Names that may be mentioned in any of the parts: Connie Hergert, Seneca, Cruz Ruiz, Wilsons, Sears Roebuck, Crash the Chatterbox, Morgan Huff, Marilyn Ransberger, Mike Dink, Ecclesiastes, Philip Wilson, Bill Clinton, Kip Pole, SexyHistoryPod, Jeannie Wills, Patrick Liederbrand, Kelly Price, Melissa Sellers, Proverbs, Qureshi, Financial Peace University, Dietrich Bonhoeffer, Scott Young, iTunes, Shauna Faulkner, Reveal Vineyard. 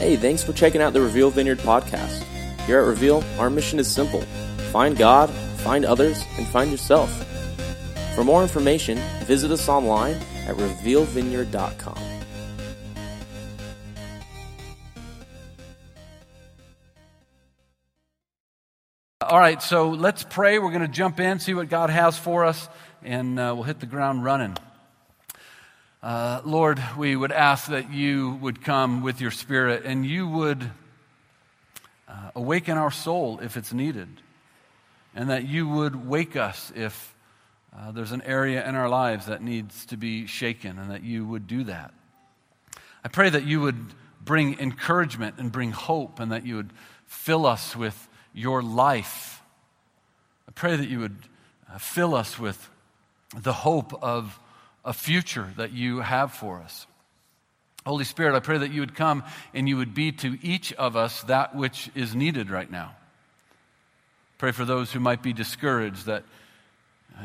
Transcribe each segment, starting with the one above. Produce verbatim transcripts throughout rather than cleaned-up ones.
Hey, thanks for checking out the Reveal Vineyard podcast. Here at Reveal, our mission is simple. Find God, find others, and find yourself. For more information, visit us online at reveal vineyard dot com. All right, so let's pray. We're going to jump in, see what God has for us, and uh, we'll hit the ground running. Uh, Lord, we would ask that you would come with your Spirit and you would uh, awaken our soul if it's needed, and that you would wake us if uh, there's an area in our lives that needs to be shaken, and that you would do that. I pray that you would bring encouragement and bring hope, and that you would fill us with your life. I pray that you would uh, fill us with the hope of a future that you have for us. Holy Spirit, I pray that you would come and you would be to each of us that which is needed right now. Pray for those who might be discouraged, that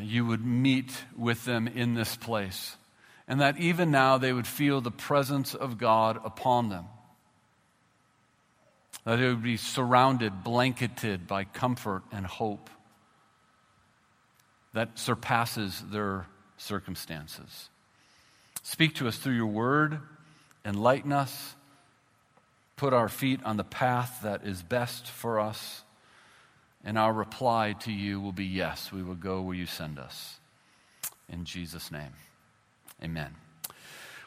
you would meet with them in this place, and that even now they would feel the presence of God upon them, that they would be surrounded, blanketed by comfort and hope that surpasses their circumstances. Speak to us through your word, enlighten us, put our feet on the path that is best for us, and our reply to you will be yes, we will go where you send us. In Jesus' name, amen.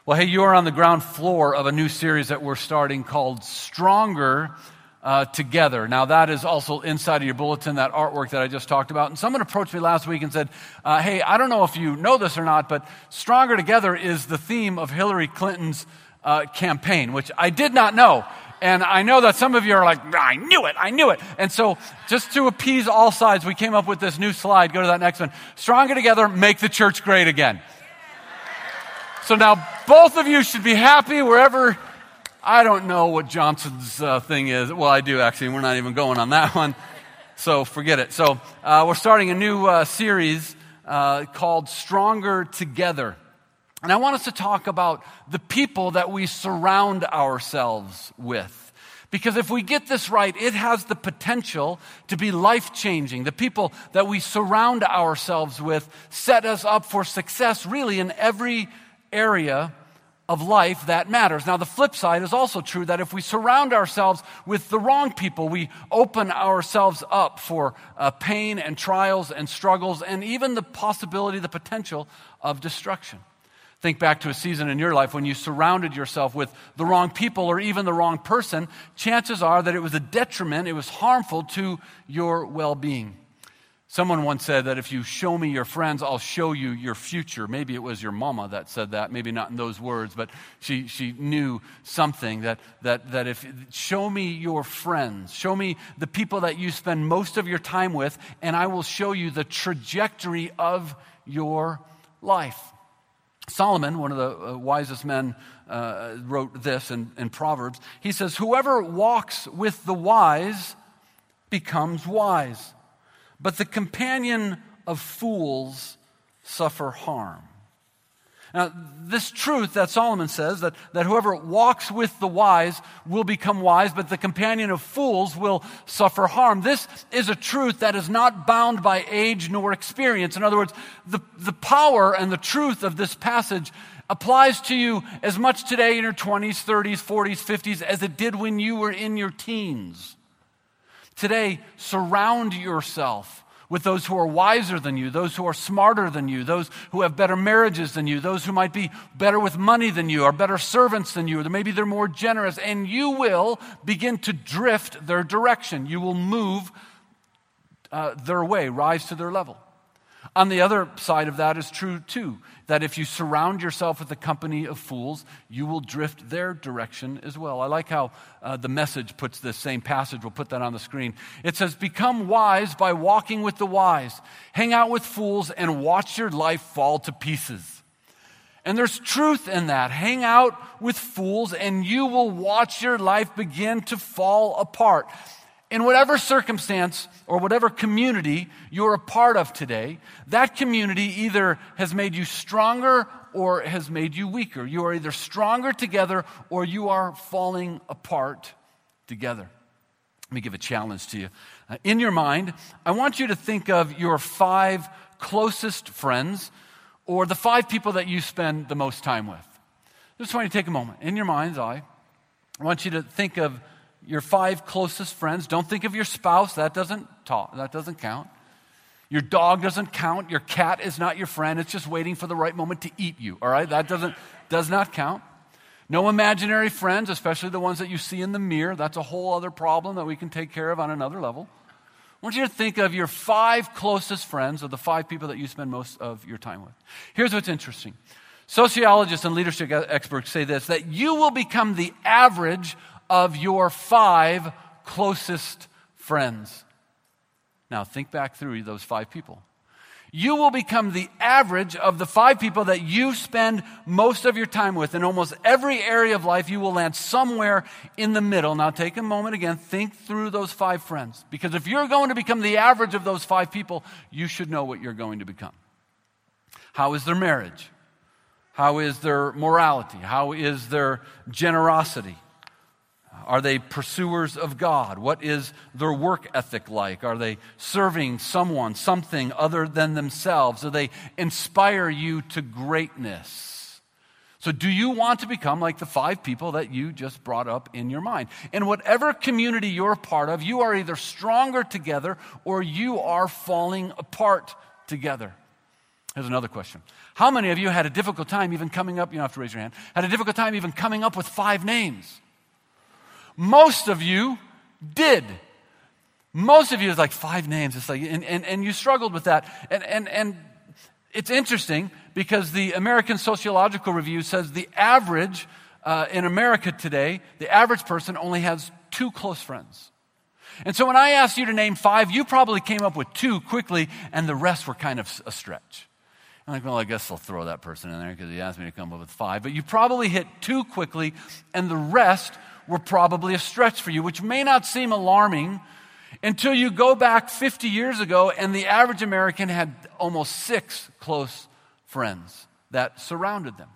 Well, hey, you are on the ground floor of a new series that we're starting called Stronger Uh, together. Now, that is also inside of your bulletin, that artwork that I just talked about. And someone approached me last week and said, uh, hey, I don't know if you know this or not, but Stronger Together is the theme of Hillary Clinton's uh, campaign, which I did not know. And I know that some of you are like, I knew it, I knew it. And so just to appease all sides, we came up with this new slide. Go to that next one. Stronger Together, make the church great again. So now both of you should be happy wherever. I don't know what Johnson's uh, thing is. Well, I do, actually. We're not even going on that one, so forget it. So uh, we're starting a new uh, series uh, called Stronger Together. And I want us to talk about the people that we surround ourselves with. Because if we get this right, it has the potential to be life-changing. The people that we surround ourselves with set us up for success, really, in every area of life that matters. Now, the flip side is also true, that if we surround ourselves with the wrong people, we open ourselves up for uh, pain and trials and struggles, and even the possibility, the potential of destruction. Think back to a season in your life when you surrounded yourself with the wrong people or even the wrong person. Chances are that it was a detriment, it was harmful to your well-being. Someone once said that if you show me your friends, I'll show you your future. Maybe it was your mama that said that, maybe not in those words, but she, she knew something that, that, that if, show me your friends, show me the people that you spend most of your time with, and I will show you the trajectory of your life. Solomon, one of the wisest men, uh, wrote this in, in Proverbs. He says, whoever walks with the wise becomes wise, but the companion of fools suffer harm. Now, this truth that Solomon says, that, that whoever walks with the wise will become wise, but the companion of fools will suffer harm. This is a truth that is not bound by age nor experience. In other words, the, the power and the truth of this passage applies to you as much today in your twenties, thirties, forties, fifties as it did when you were in your teens. Today, surround yourself with those who are wiser than you, those who are smarter than you, those who have better marriages than you, those who might be better with money than you, or better servants than you, or maybe they're more generous, and you will begin to drift their direction. You will move uh, their way, rise to their level. On the other side of that is true, too, that if you surround yourself with the company of fools, you will drift their direction as well. I like how uh, the Message puts this same passage. We'll put that on the screen. It says, become wise by walking with the wise. Hang out with fools and watch your life fall to pieces. And there's truth in that. Hang out with fools and you will watch your life begin to fall apart. in whatever circumstance or whatever community you're a part of today, that community either has made you stronger or has made you weaker. You are either stronger together or you are falling apart together. Let me give a challenge to you. Uh, in your mind, I want you to think of your five closest friends or the five people that you spend the most time with. Just want you to take a moment. In your mind's eye, I want you to think of your five closest friends. Don't think of your spouse. That doesn't talk. That doesn't count. Your dog doesn't count. Your cat is not your friend. It's just waiting for the right moment to eat you, all right? That doesn't does not count. No imaginary friends, especially the ones that you see in the mirror. That's a whole other problem that we can take care of on another level. I want you to think of your five closest friends or the five people that you spend most of your time with. Here's what's interesting. Sociologists and leadership experts say this, that you will become the average of your five closest friends. Now think back through those five people. You will become the average of the five people that you spend most of your time with. In almost every area of life, you will land somewhere in the middle. Now take a moment again, think through those five friends. Because if you're going to become the average of those five people, you should know what you're going to become. How is their marriage? How is their morality? How is their generosity? Are they pursuers of God? What is their work ethic like? Are they serving someone, something other than themselves? Do they inspire you to greatness? So do you want to become like the five people that you just brought up in your mind? In whatever community you're a part of, you are either stronger together or you are falling apart together. Here's another question. How many of you had a difficult time even coming up, you don't have to raise your hand, had a difficult time even coming up with five names? Most of you did. Most of you is like five names. It's like, and, and, and you struggled with that. And, and, and it's interesting because the American Sociological Review says the average uh, in America today, the average person only has two close friends. And so when I asked you to name five, you probably came up with two quickly, and the rest were kind of a stretch. I'm like, well, I guess I'll throw that person in there because he asked me to come up with five. But you probably hit two quickly, and the rest were probably a stretch for you, which may not seem alarming until you go back fifty years ago and the average American had almost six close friends that surrounded them.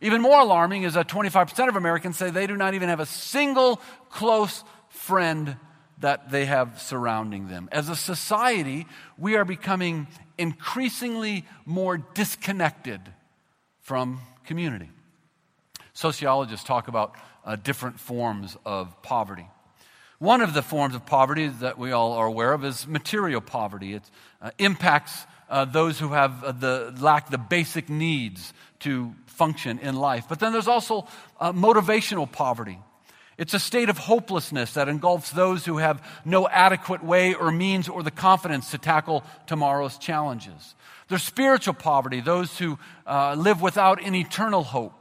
Even more alarming is that twenty-five percent of Americans say they do not even have a single close friend that they have surrounding them. As a society, we are becoming increasingly more disconnected from community. Sociologists talk about Uh, different forms of poverty. One of the forms of poverty that we all are aware of is material poverty. It uh, impacts uh, those who have uh, the lack the basic needs to function in life. But then there's also uh, motivational poverty. It's a state of hopelessness that engulfs those who have no adequate way or means or the confidence to tackle tomorrow's challenges. There's spiritual poverty, those who uh, live without an eternal hope.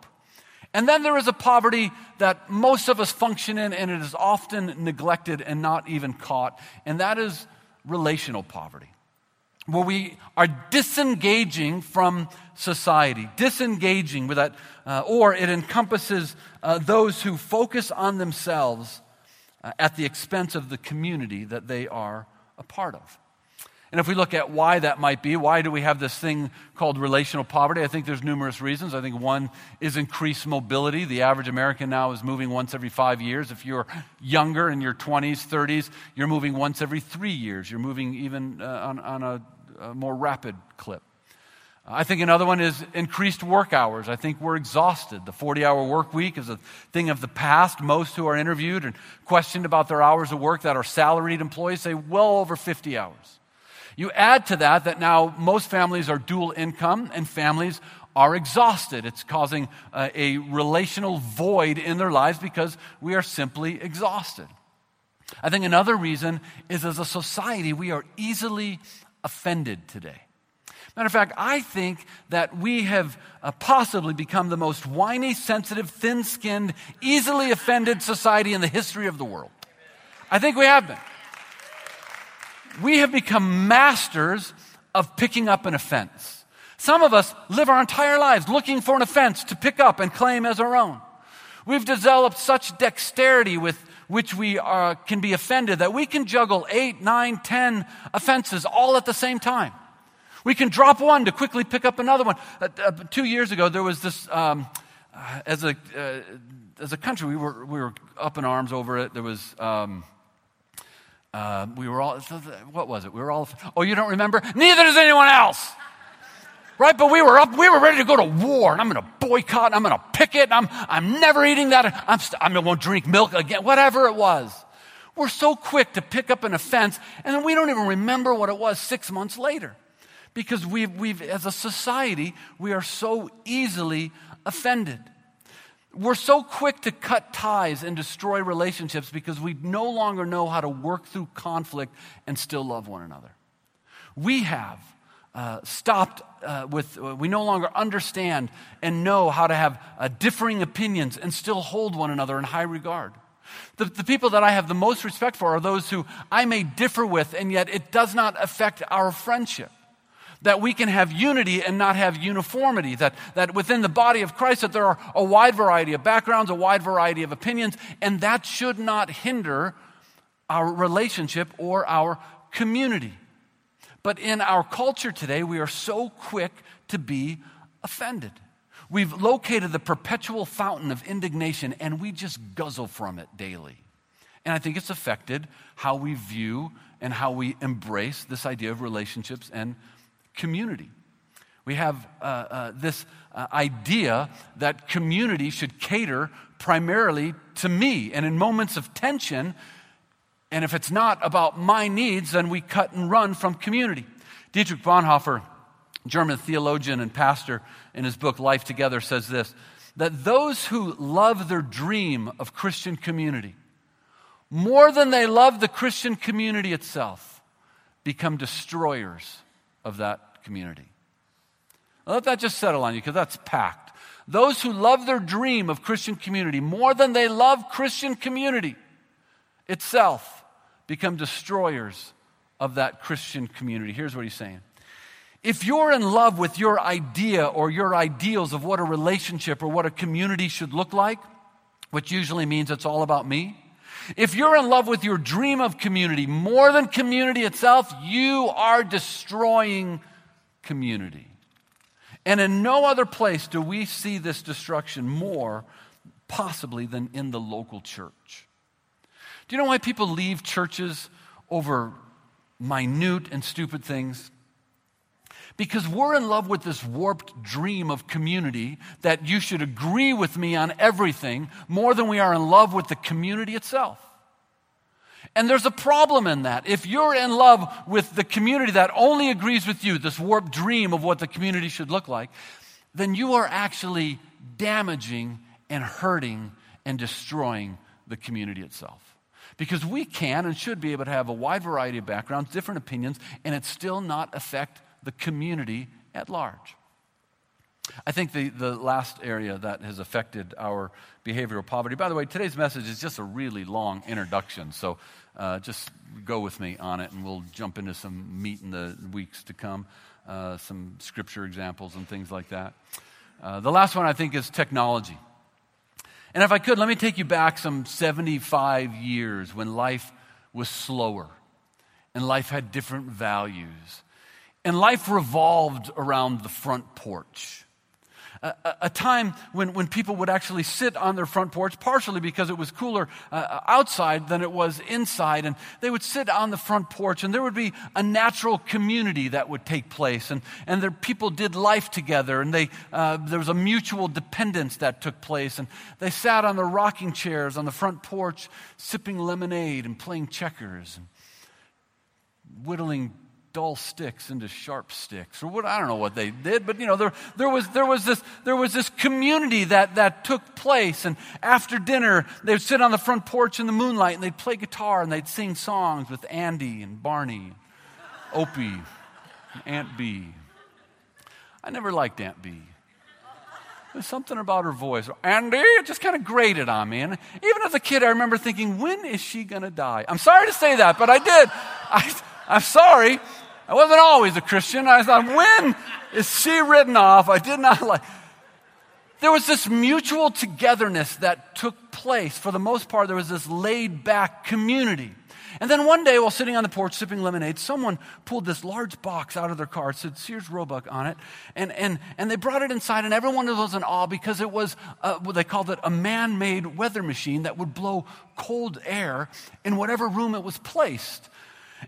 And then there is a poverty that most of us function in, and it is often neglected and not even caught, and that is relational poverty, where we are disengaging from society, disengaging with that, uh, or it encompasses uh, those who focus on themselves uh, at the expense of the community that they are a part of. And if we look at why that might be, why do we have this thing called relational poverty? I think there's numerous reasons. I think one is increased mobility. The average American now is moving once every five years. If you're younger in your twenties, thirties, you're moving once every three years. You're moving even uh, on, on a, a more rapid clip. I think another one is increased work hours. I think we're exhausted. The forty-hour work week is a thing of the past. Most who are interviewed and questioned about their hours of work that are salaried employees say well over fifty hours. You add to that that now most families are dual income and families are exhausted. It's causing uh, a relational void in their lives because we are simply exhausted. I think another reason is as a society we are easily offended today. Matter of fact, I think that we have uh, possibly become the most whiny, sensitive, thin-skinned, easily offended society in the history of the world. I think we have been. We have become masters of picking up an offense. Some of us live our entire lives looking for an offense to pick up and claim as our own. We've developed such dexterity with, which we are, can be offended, that we can juggle eight, nine, ten offenses all at the same time. We can drop one to quickly pick up another one. Uh, uh, two years ago, there was this, um, uh, as a uh, as a country, we were we were up in arms over it. There was, um, uh, we were all, what was it? We were all, oh, you don't remember? Neither does anyone else. Right? But we were up, we were ready to go to war, and I'm going to boycott, and I'm going to picket, and I'm I'm never eating that, I'm st- I'm going to drink milk again, whatever it was. We're so quick to pick up an offense, and then we don't even remember what it was six months later. Because we've, we've, as a society, we are so easily offended. We're so quick to cut ties and destroy relationships because we no longer know how to work through conflict and still love one another. We have uh, stopped uh, with, uh, we no longer understand and know how to have uh, differing opinions and still hold one another in high regard. The, the people that I have the most respect for are those who I may differ with, and yet it does not affect our friendship. That we can have unity and not have uniformity, that, that within the body of Christ that there are a wide variety of backgrounds, a wide variety of opinions, and that should not hinder our relationship or our community. But in our culture today, we are so quick to be offended. We've located the perpetual fountain of indignation, and we just guzzle from it daily. And I think it's affected how we view and how we embrace this idea of relationships and community. We have uh, uh, this uh, idea that community should cater primarily to me. And in moments of tension, and if it's not about my needs, then we cut and run from community. Dietrich Bonhoeffer, German theologian and pastor, in his book Life Together says this, that those who love their dream of Christian community more than they love the Christian community itself become destroyers of that community. Now let that just settle on you, because that's packed. Those who love their dream of Christian community more than they love Christian community itself become destroyers of that Christian community. Here's what he's saying. If you're in love with your idea or your ideals of what a relationship or what a community should look like, which usually means it's all about me, if you're in love with your dream of community more than community itself, you are destroying community. And in no other place do we see this destruction more possibly than in the local church. Do you know why people leave churches over minute and stupid things? Because we're in love with this warped dream of community that you should agree with me on everything more than we are in love with the community itself. And there's a problem in that. If you're in love with the community that only agrees with you, this warped dream of what the community should look like, then you are actually damaging and hurting and destroying the community itself. Because we can and should be able to have a wide variety of backgrounds, different opinions, and it still not affect the community at large. I think the, the last area that has affected our behavioral poverty, by the way, today's message is just a really long introduction, so uh, just go with me on it, and we'll jump into some meat in the weeks to come, uh, some scripture examples and things like that. Uh, the last one, I think, is technology. And if I could, let me take you back some seventy-five years when life was slower and life had different values. And life revolved around the front porch. A, a, a time when, when people would actually sit on their front porch, partially because it was cooler uh, outside than it was inside. And they would sit on the front porch, and there would be a natural community that would take place. And, and their people did life together, and they uh, there was a mutual dependence that took place. And they sat on their rocking chairs on the front porch, sipping lemonade and playing checkers and whittling dull sticks into sharp sticks, or what I don't know what they did, but you know there there was there was this there was this community that that took place. And after dinner, they would sit on the front porch in the moonlight, and they'd play guitar, and they'd sing songs with Andy and Barney, Opie, and Aunt B. I never liked Aunt B. There's something about her voice, Andy, it just kind of grated on me. And even as a kid, I remember thinking, when is she gonna die? I'm sorry to say that, but I did. I, I'm sorry. I wasn't always a Christian. I thought, when is she written off? I did not like. There was this mutual togetherness that took place, for the most part, there was this laid-back community. And then one day, while sitting on the porch sipping lemonade, someone pulled this large box out of their car. It said Sears Roebuck on it. And and and they brought it inside, and everyone was in awe because it was, a, what they called it, a man-made weather machine that would blow cold air in whatever room it was placed.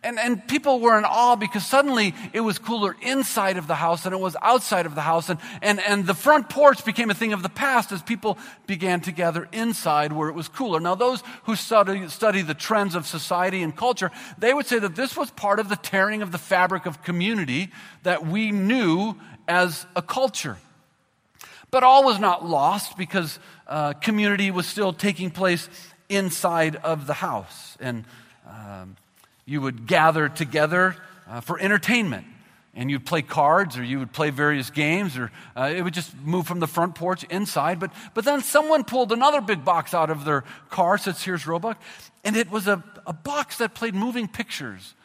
And and people were in awe because suddenly it was cooler inside of the house than it was outside of the house. And, and, and the front porch became a thing of the past as people began to gather inside where it was cooler. Now, those who study, study the trends of society and culture, they would say that this was part of the tearing of the fabric of community that we knew as a culture. But all was not lost because uh, community was still taking place inside of the house. And Um, You would gather together uh, for entertainment, and you'd play cards, or you would play various games, or uh, it would just move from the front porch inside. But but then someone pulled another big box out of their car, said Sears Roebuck, and it was a, a box that played moving pictures.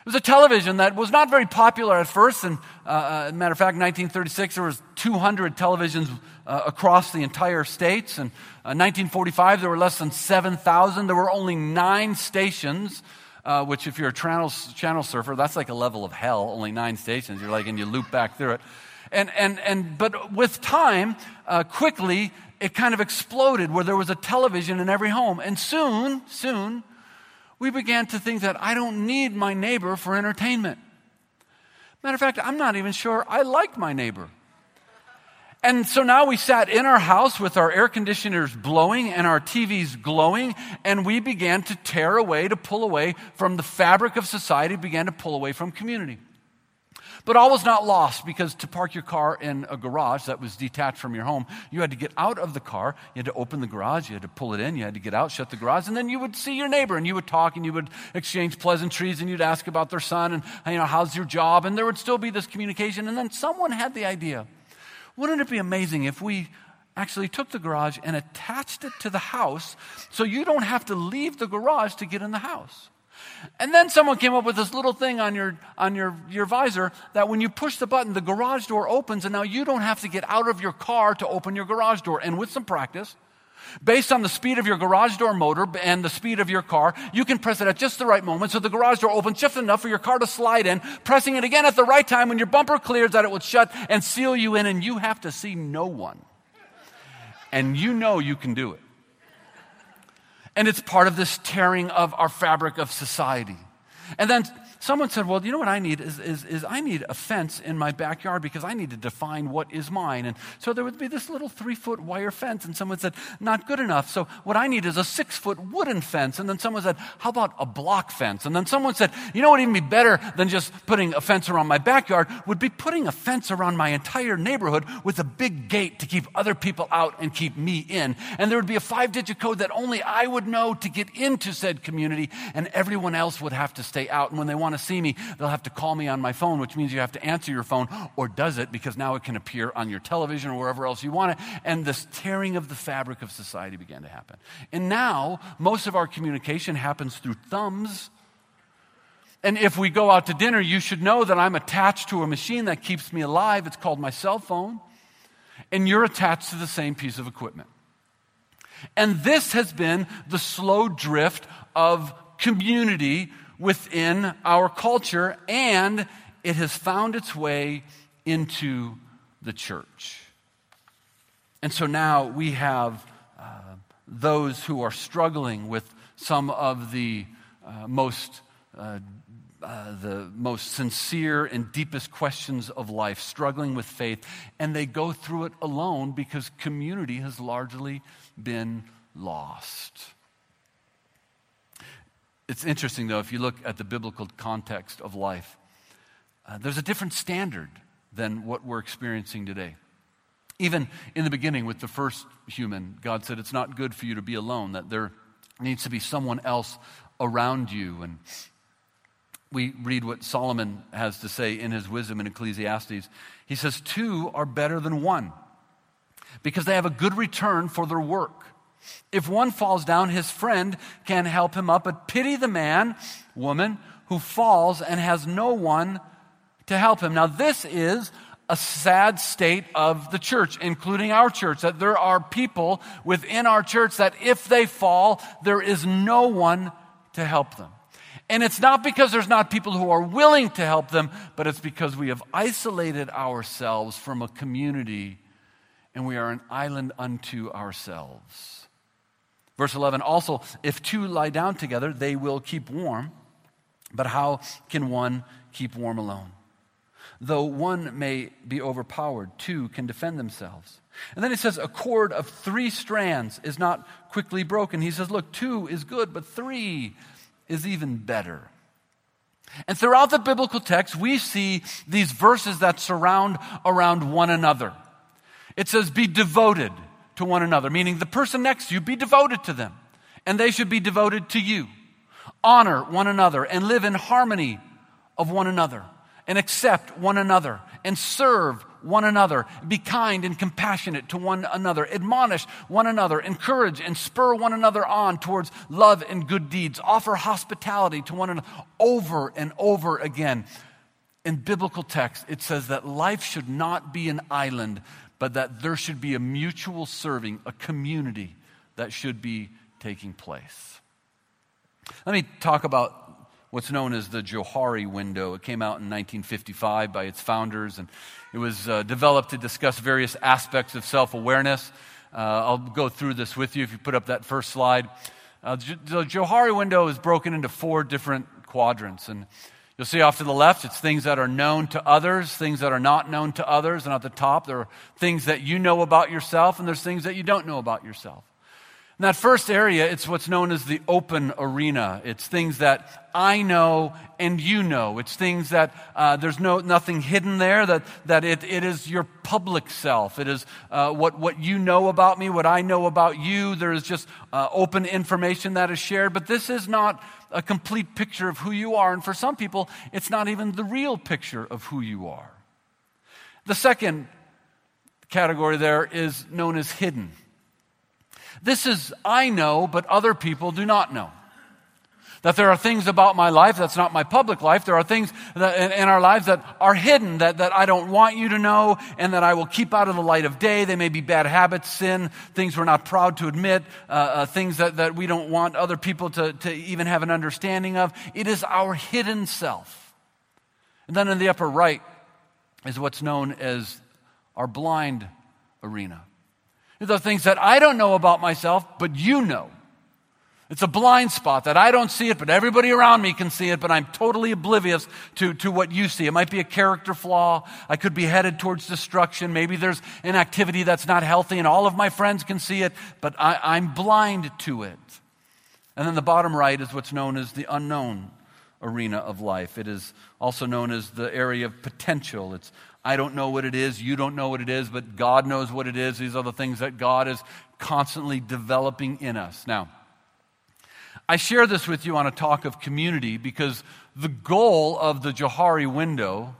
It was a television that was not very popular at first, and uh, as a matter of fact, nineteen thirty-six, there was two hundred televisions uh, across the entire states, and uh, nineteen forty-five, there were less than seven thousand. There were only nine stations. Uh, which if you're a channel, channel surfer, that's like a level of hell, only nine stations. You're like, and you loop back through it. And, and, and but with time, uh, quickly, it kind of exploded where there was a television in every home. And soon, soon, we began to think that I don't need my neighbor for entertainment. Matter of fact, I'm not even sure I like my neighbor. And so now we sat in our house with our air conditioners blowing and our T Vs glowing, and we began to tear away, to pull away from the fabric of society, began to pull away from community. But all was not lost, because to park your car in a garage that was detached from your home, you had to get out of the car, you had to open the garage, you had to pull it in, you had to get out, shut the garage, and then you would see your neighbor, and you would talk, and you would exchange pleasantries, and you'd ask about their son, and, you know, how's your job, and there would still be this communication. And then someone had the idea, wouldn't it be amazing if we actually took the garage and attached it to the house so you don't have to leave the garage to get in the house? And then someone came up with this little thing on your on your, your visor that when you push the button, the garage door opens, and now you don't have to get out of your car to open your garage door. And with some practice, based on the speed of your garage door motor and the speed of your car, you can press it at just the right moment so the garage door opens just enough for your car to slide in, pressing it again at the right time when your bumper clears that it will shut and seal you in, and you have to see no one. And you know you can do it. And it's part of this tearing of our fabric of society. And then someone said, well, you know what I need is, is, is I need a fence in my backyard because I need to define what is mine. And so there would be this little three-foot wire fence, and someone said, not good enough. So what I need is a six-foot wooden fence. And then someone said, how about a block fence? And then someone said, you know what would even be better than just putting a fence around my backyard would be putting a fence around my entire neighborhood with a big gate to keep other people out and keep me in. And there would be a five-digit code that only I would know to get into said community, and everyone else would have to stay out. And when they want to see me, they'll have to call me on my phone, which means you have to answer your phone, or does it, because now it can appear on your television or wherever else you want it. And this tearing of the fabric of society began to happen. And now most of our communication happens through thumbs. And if we go out to dinner, you should know that I'm attached to a machine that keeps me alive. It's called my cell phone. And you're attached to the same piece of equipment. And this has been the slow drift of community within our culture, and it has found its way into the church. And so now we have uh, those who are struggling with some of the uh, most uh, uh, the most sincere and deepest questions of life, struggling with faith, and they go through it alone because community has largely been lost. It's interesting, though, if you look at the biblical context of life, uh, there's a different standard than what we're experiencing today. Even in the beginning with the first human, God said it's not good for you to be alone, that there needs to be someone else around you. And we read what Solomon has to say in his wisdom in Ecclesiastes. He says, two are better than one because they have a good return for their work. If one falls down, his friend can help him up, but pity the man, woman, who falls and has no one to help him. Now, this is a sad state of the church, including our church, that there are people within our church that if they fall, there is no one to help them. And it's not because there's not people who are willing to help them, but it's because we have isolated ourselves from a community and we are an island unto ourselves. Verse eleven, also, if two lie down together, they will keep warm. But how can one keep warm alone? Though one may be overpowered, two can defend themselves. And then he says, a cord of three strands is not quickly broken. He says, look, two is good, but three is even better. And throughout the biblical text, we see these verses that surround around one another. It says, be devoted to one another, meaning the person next to you, be devoted to them, and they should be devoted to you. Honor one another and live in harmony of one another and accept one another and serve one another. Be kind and compassionate to one another. Admonish one another. Encourage and spur one another on towards love and good deeds. Offer hospitality to one another over and over again. In biblical text, it says that life should not be an island, but that there should be a mutual serving, a community that should be taking place. Let me talk about what's known as the Johari window. It came out in nineteen fifty-five by its founders, and it was uh, developed to discuss various aspects of self-awareness. Uh, I'll go through this with you if you put up that first slide. Uh, the Johari window is broken into four different quadrants, and you'll see off to the left, it's things that are known to others, things that are not known to others, and at the top, there are things that you know about yourself, and there's things that you don't know about yourself. In that first area, it's what's known as the open arena. It's things that I know and you know. It's things that uh, there's no nothing hidden there, that, that it, it is your public self. It is uh, what, what you know about me, what I know about you. There is just uh, open information that is shared. But this is not a complete picture of who you are. And for some people, it's not even the real picture of who you are. The second category there is known as hidden. This is, I know, but other people do not know. That there are things about my life that's not my public life. There are things that in, in our lives that are hidden, that, that I don't want you to know, and that I will keep out of the light of day. They may be bad habits, sin, things we're not proud to admit, uh, uh, things that, that we don't want other people to, to even have an understanding of. It is our hidden self. And then in the upper right is what's known as our blind arena. These are things that I don't know about myself, but you know. It's a blind spot that I don't see it, but everybody around me can see it, but I'm totally oblivious to, to what you see. It might be a character flaw. I could be headed towards destruction. Maybe there's an activity that's not healthy, and all of my friends can see it, but I, I'm blind to it. And then the bottom right is what's known as the unknown arena of life. It is also known as the area of potential. It's I don't know what it is, you don't know what it is, but God knows what it is. These are the things that God is constantly developing in us. Now, I share this with you on a talk of community because the goal of the Johari window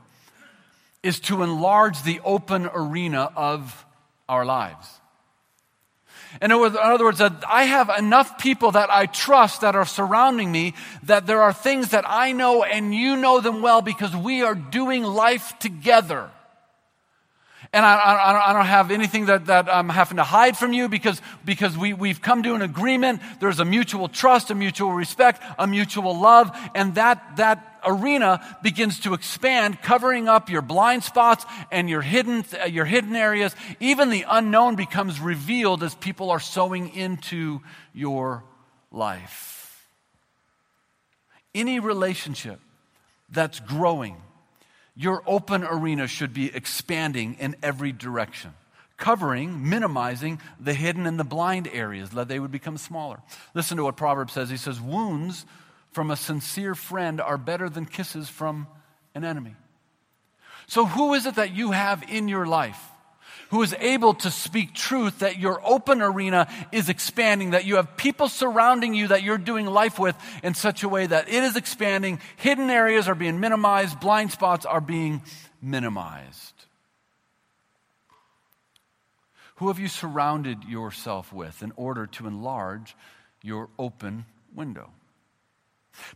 is to enlarge the open arena of our lives. In other words, that I have enough people that I trust that are surrounding me that there are things that I know and you know them well because we are doing life together. And I, I, I don't have anything that, that I'm having to hide from you because, because we, we've come to an agreement. There's a mutual trust, a mutual respect, a mutual love, and that that arena begins to expand, covering up your blind spots and your hidden your hidden areas. Even the unknown becomes revealed as people are sowing into your life. Any relationship that's growing, your open arena should be expanding in every direction, covering, minimizing the hidden and the blind areas, that they would become smaller. Listen to what Proverbs says. He says, wounds from a sincere friend are better than kisses from an enemy. So who is it that you have in your life who is able to speak truth, that your open arena is expanding, that you have people surrounding you that you're doing life with in such a way that it is expanding, hidden areas are being minimized, blind spots are being minimized? Who have you surrounded yourself with in order to enlarge your open window?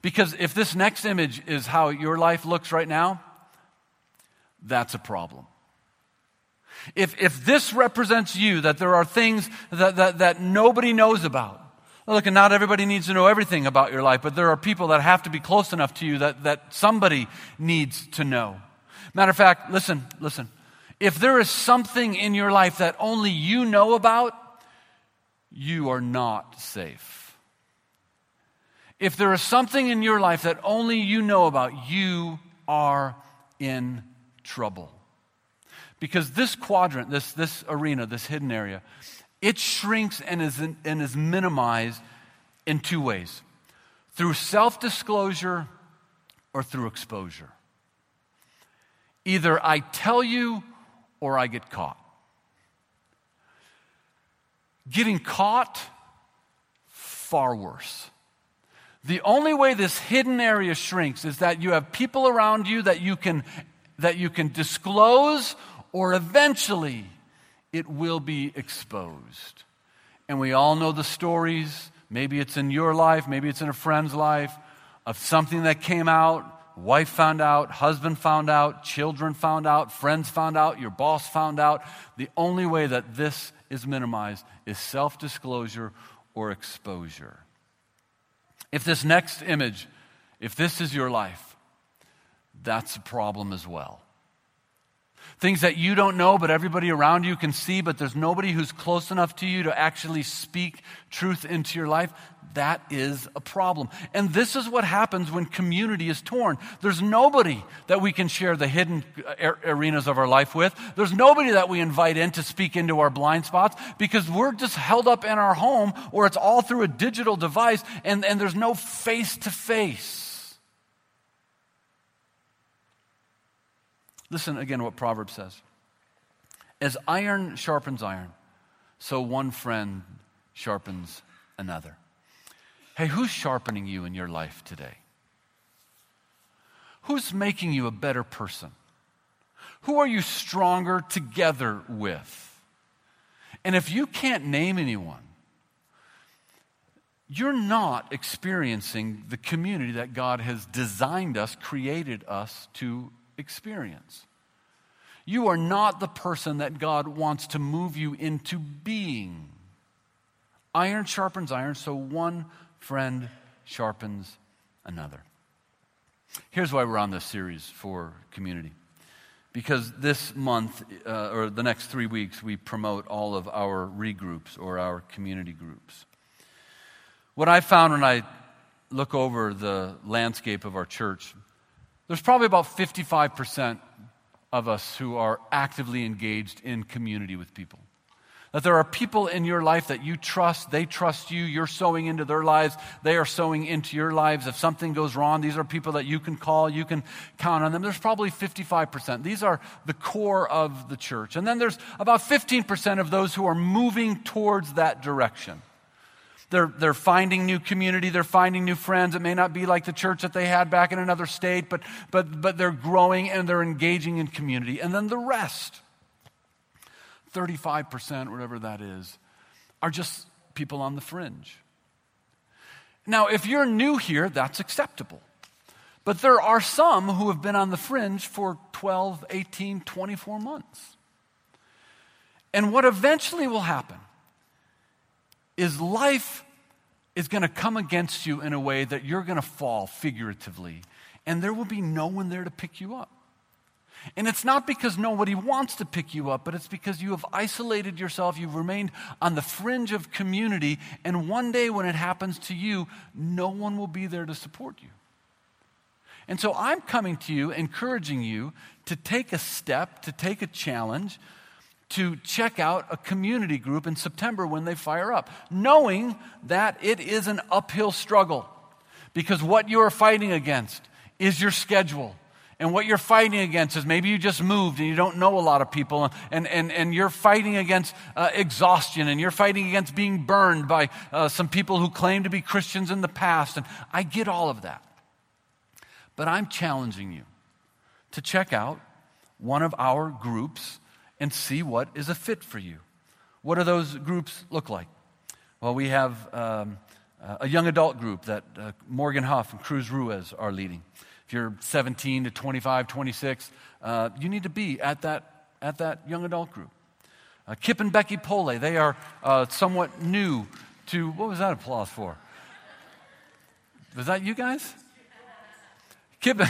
Because if this next image is how your life looks right now, that's a problem. If if this represents you, that there are things that, that, that nobody knows about. Look, and not everybody needs to know everything about your life, but there are people that have to be close enough to you that, that somebody needs to know. Matter of fact, listen, listen. If there is something in your life that only you know about, you are not safe. If there is something in your life that only you know about, you are in trouble. Because this quadrant, this, this arena, this hidden area, it shrinks and is, in, and is minimized in two ways. Through self-disclosure or through exposure. Either I tell you or I get caught. Getting caught, far worse. The only way this hidden area shrinks is that you have people around you that you can that you can disclose, or eventually it will be exposed. And we all know the stories, maybe it's in your life, maybe it's in a friend's life, of something that came out. Wife found out, husband found out, children found out, friends found out, your boss found out. The only way that this is minimized is self-disclosure or exposure. If this next image, if this is your life, that's a problem as well. Things that you don't know, but everybody around you can see, but there's nobody who's close enough to you to actually speak truth into your life, that is a problem. And this is what happens when community is torn. There's nobody that we can share the hidden arenas of our life with. There's nobody that we invite in to speak into our blind spots because we're just held up in our home, or it's all through a digital device, and, and there's no face-to-face. Listen again to what Proverbs says. As iron sharpens iron, so one friend sharpens another. Hey, who's sharpening you in your life today? Who's making you a better person? Who are you stronger together with? And if you can't name anyone, you're not experiencing the community that God has designed us, created us to experience. You are not the person that God wants to move you into being. Iron sharpens iron, so one friend sharpens another. Here's why we're on this series for community. Because this month, uh, or the next three weeks, we promote all of our regroups or our community groups. What I found when I look over the landscape of our church, there's probably about fifty-five percent of us who are actively engaged in community with people. That there are people in your life that you trust, they trust you, you're sowing into their lives, they are sowing into your lives. If something goes wrong, these are people that you can call, you can count on them. There's probably fifty-five percent. These are the core of the church. And then there's about fifteen percent of those who are moving towards that direction. They're, they're finding new community, they're finding new friends. It may not be like the church that they had back in another state, but, but, but they're growing and they're engaging in community. And then the rest, thirty-five percent, whatever that is, are just people on the fringe. Now, if you're new here, that's acceptable. But there are some who have been on the fringe for twelve, eighteen, twenty-four months. And what eventually will happen is life is going to come against you in a way that you're going to fall figuratively, and there will be no one there to pick you up. And it's not because nobody wants to pick you up, but it's because you have isolated yourself, you've remained on the fringe of community, and one day when it happens to you, no one will be there to support you. And so I'm coming to you, encouraging you to take a step, to take a challenge, to check out a community group in September when they fire up, knowing that it is an uphill struggle, because what you are fighting against is your schedule. And what you're fighting against is maybe you just moved and you don't know a lot of people, and, and, and you're fighting against uh, exhaustion, and you're fighting against being burned by uh, some people who claim to be Christians in the past. And I get all of that. But I'm challenging you to check out one of our groups and see what is a fit for you. What do those groups look like? Well, we have um, a young adult group that uh, Morgan Huff and Cruz Ruiz are leading. If you're seventeen to twenty-five, twenty-six, uh, you need to be at that at that young adult group. Uh, Kip and Becky Pole, they are uh, somewhat new to, what was that applause for? Was that you guys? Kip,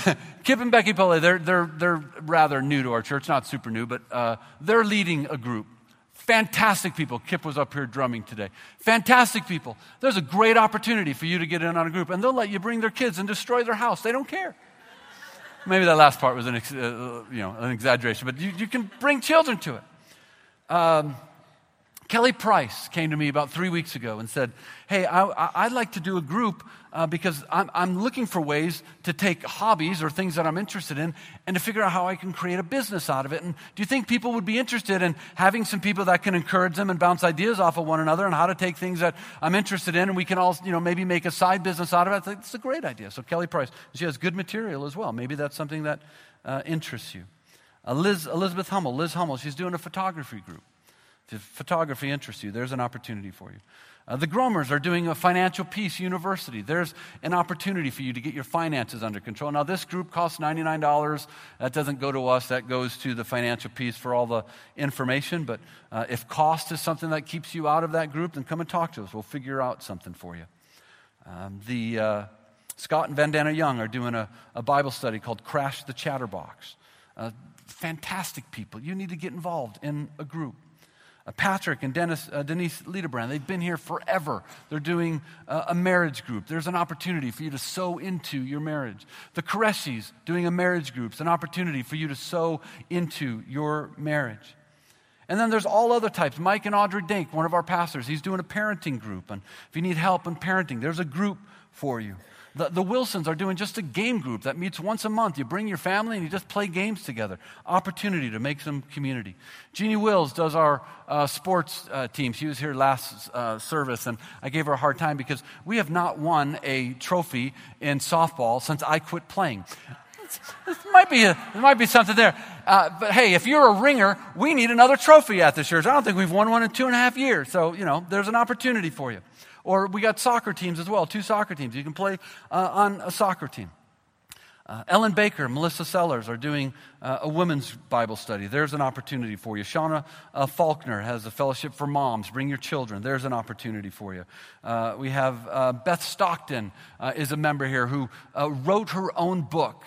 Kip and Becky Pole, they're, they're, they're rather new to our church, not super new, but uh, they're leading a group. Fantastic people. Kip was up here drumming today. Fantastic people. There's a great opportunity for you to get in on a group, and they'll let you bring their kids and destroy their house. They don't care. Maybe that last part was an, ex- uh, you know, an exaggeration, but you, you can bring children to it. Um, Kelly Price came to me about three weeks ago and said, hey, I, I'd like to do a group uh, because I'm, I'm looking for ways to take hobbies or things that I'm interested in and to figure out how I can create a business out of it. And do you think people would be interested in having some people that can encourage them and bounce ideas off of one another and how to take things that I'm interested in and we can all, you know, maybe make a side business out of it? I think it's a great idea. So Kelly Price, she has good material as well. Maybe that's something that uh, interests you. Uh, Liz, Elizabeth Hummel, Liz Hummel, she's doing a photography group. If photography interests you, there's an opportunity for you. Uh, the Gromers are doing a Financial Peace University. There's an opportunity for you to get your finances under control. Now, this group costs ninety-nine dollars. That doesn't go to us. That goes to the Financial Peace for all the information. But uh, if cost is something that keeps you out of that group, then come and talk to us. We'll figure out something for you. Um, the uh, Scott and Vandana Young are doing a, a Bible study called Crash the Chatterbox. Uh, fantastic people. You need to get involved in a group. Patrick and Dennis, uh, Denise Liederbrand, they've been here forever. They're doing uh, a marriage group. There's an opportunity for you to sow into your marriage. The Qureshis doing a marriage group. It's an opportunity for you to sow into your marriage. And then there's all other types. Mike and Audrey Dink, one of our pastors, he's doing a parenting group. And if you need help in parenting, there's a group for you. The, the Wilsons are doing just a game group that meets once a month. You bring your family and you just play games together. Opportunity to make some community. Jeannie Wills does our uh, sports uh, team. She was here last uh, service, and I gave her a hard time because we have not won a trophy in softball since I quit playing. This might be a, there might be something there. Uh, but hey, if you're a ringer, we need another trophy at this church. I don't think we've won one in two and a half years. So, you know, there's an opportunity for you. Or we got soccer teams as well, two soccer teams. You can play uh, on a soccer team. Uh, Ellen Baker, Melissa Sellers are doing uh, a women's Bible study. There's an opportunity for you. Shauna uh, Faulkner has a fellowship for moms. Bring your children. There's an opportunity for you. Uh, we have uh, Beth Stockton uh, is a member here who uh, wrote her own book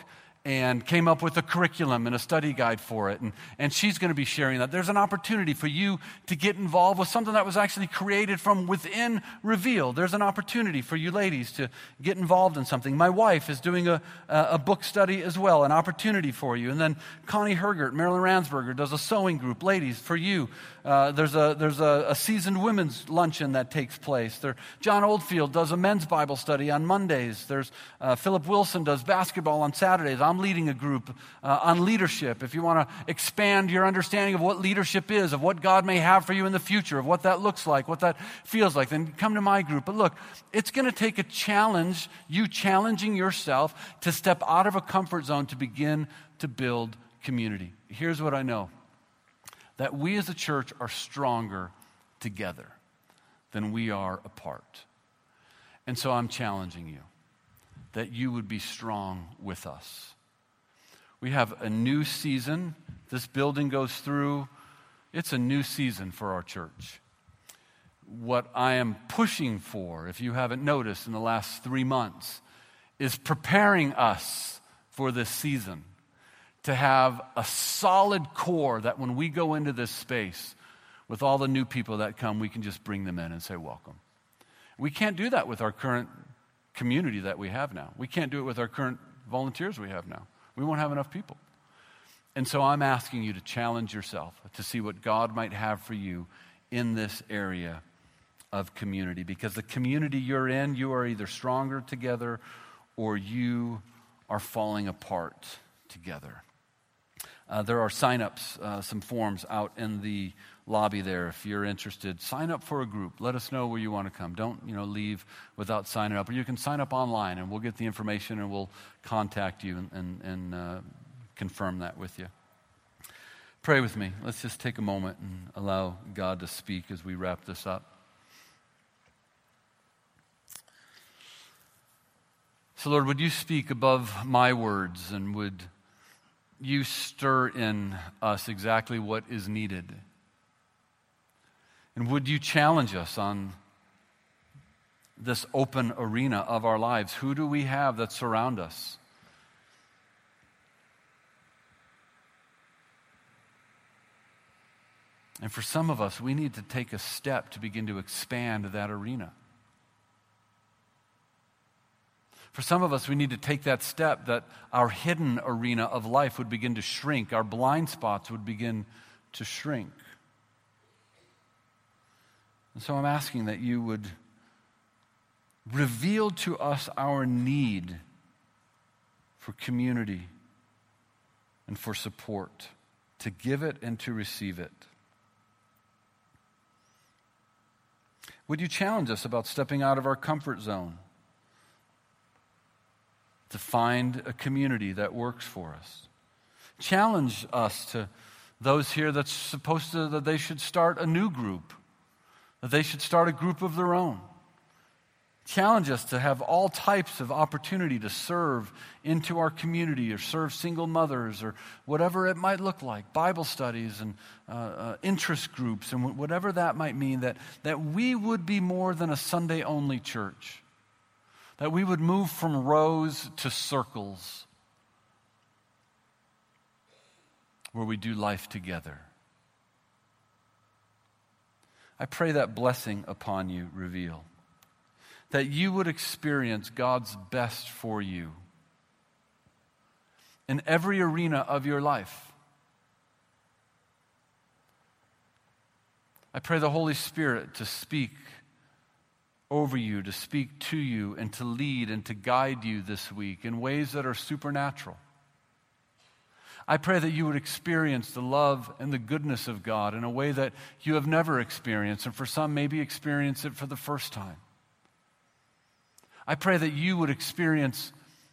and came up with a curriculum and a study guide for it. And, and she's going to be sharing that. There's an opportunity for you to get involved with something that was actually created from within Reveal. There's an opportunity for you ladies to get involved in something. My wife is doing a, a book study as well, an opportunity for you. And then Connie Hergert, Marilyn Ransberger, does a sewing group. Ladies, for you, uh, there's a there's a, a seasoned women's luncheon that takes place. There, John Oldfield does a men's Bible study on Mondays. There's uh, Philip Wilson does basketball on Saturdays. I'm leading a group uh, on leadership. If you want to expand your understanding of what leadership is, of what God may have for you in the future, of what that looks like, what that feels like, then come to my group. But look, it's going to take a challenge, you challenging yourself to step out of a comfort zone to begin to build community. Here's what I know, that we as a church are stronger together than we are apart. And so I'm challenging you that you would be strong with us. We have a new season. This building goes through. It's a new season for our church. What I am pushing for, if you haven't noticed in the last three months, is preparing us for this season to have a solid core that when we go into this space with all the new people that come, we can just bring them in and say, welcome. We can't do that with our current community that we have now. We can't do it with our current volunteers we have now. We won't have enough people. And so I'm asking you to challenge yourself to see what God might have for you in this area of community. Because the community you're in, you are either stronger together or you are falling apart together. Uh, there are sign-ups, uh, some forms out in the lobby there if you're interested. Sign up for a group. Let us know where you want to come. Don't, you know, leave without signing up. Or you can sign up online and we'll get the information and we'll contact you and, and, and uh, confirm that with you. Pray with me. Let's just take a moment and allow God to speak as we wrap this up. So Lord, would you speak above my words and would you stir in us exactly what is needed? And would you challenge us on this open arena of our lives? Who do we have that surround us? And for some of us, we need to take a step to begin to expand that arena. For some of us, we need to take that step that our hidden arena of life would begin to shrink, our blind spots would begin to shrink. And so I'm asking that you would reveal to us our need for community and for support, to give it and to receive it. Would you challenge us about stepping out of our comfort zone to find a community that works for us? Challenge us to those here that's supposed to, that they should start a new group, that they should start a group of their own. Challenge us to have all types of opportunity to serve into our community or serve single mothers or whatever it might look like, Bible studies and uh, uh, interest groups and w- whatever that might mean, that, that we would be more than a Sunday-only church, that we would move from rows to circles where we do life together. I pray that blessing upon you, Reveal, that you would experience God's best for you in every arena of your life. I pray the Holy Spirit to speak over you, to speak to you, and to lead and to guide you this week in ways that are supernatural. I pray that you would experience the love and the goodness of God in a way that you have never experienced, and for some, maybe experience it for the first time. I pray that you would experience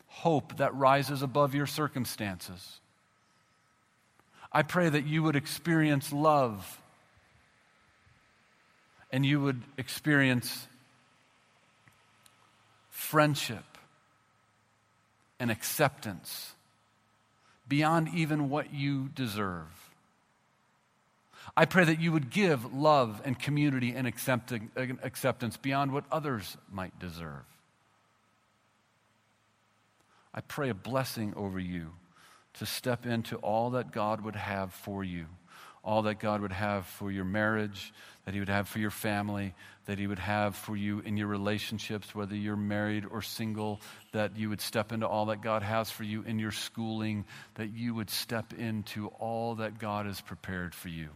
hope that rises above your circumstances. I pray that you would experience love and you would experience friendship and acceptance beyond even what you deserve. I pray that you would give love and community and acceptance beyond what others might deserve. I pray a blessing over you to step into all that God would have for you, all that God would have for your marriage, that He would have for your family, that He would have for you in your relationships, whether you're married or single, that you would step into all that God has for you in your schooling, that you would step into all that God has prepared for you.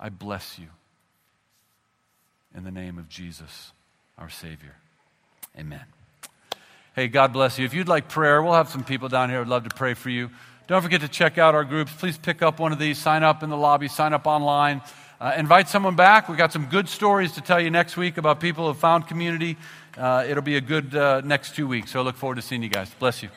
I bless you in the name of Jesus, our Savior. Amen. Hey, God bless you. If you'd like prayer, we'll have some people down here who would love to pray for you. Don't forget to check out our groups. Please pick up one of these. Sign up in the lobby. Sign up online. Uh, invite someone back. We've got some good stories to tell you next week about people who found community. Uh, it'll be a good uh, next two weeks. So I look forward to seeing you guys. Bless you.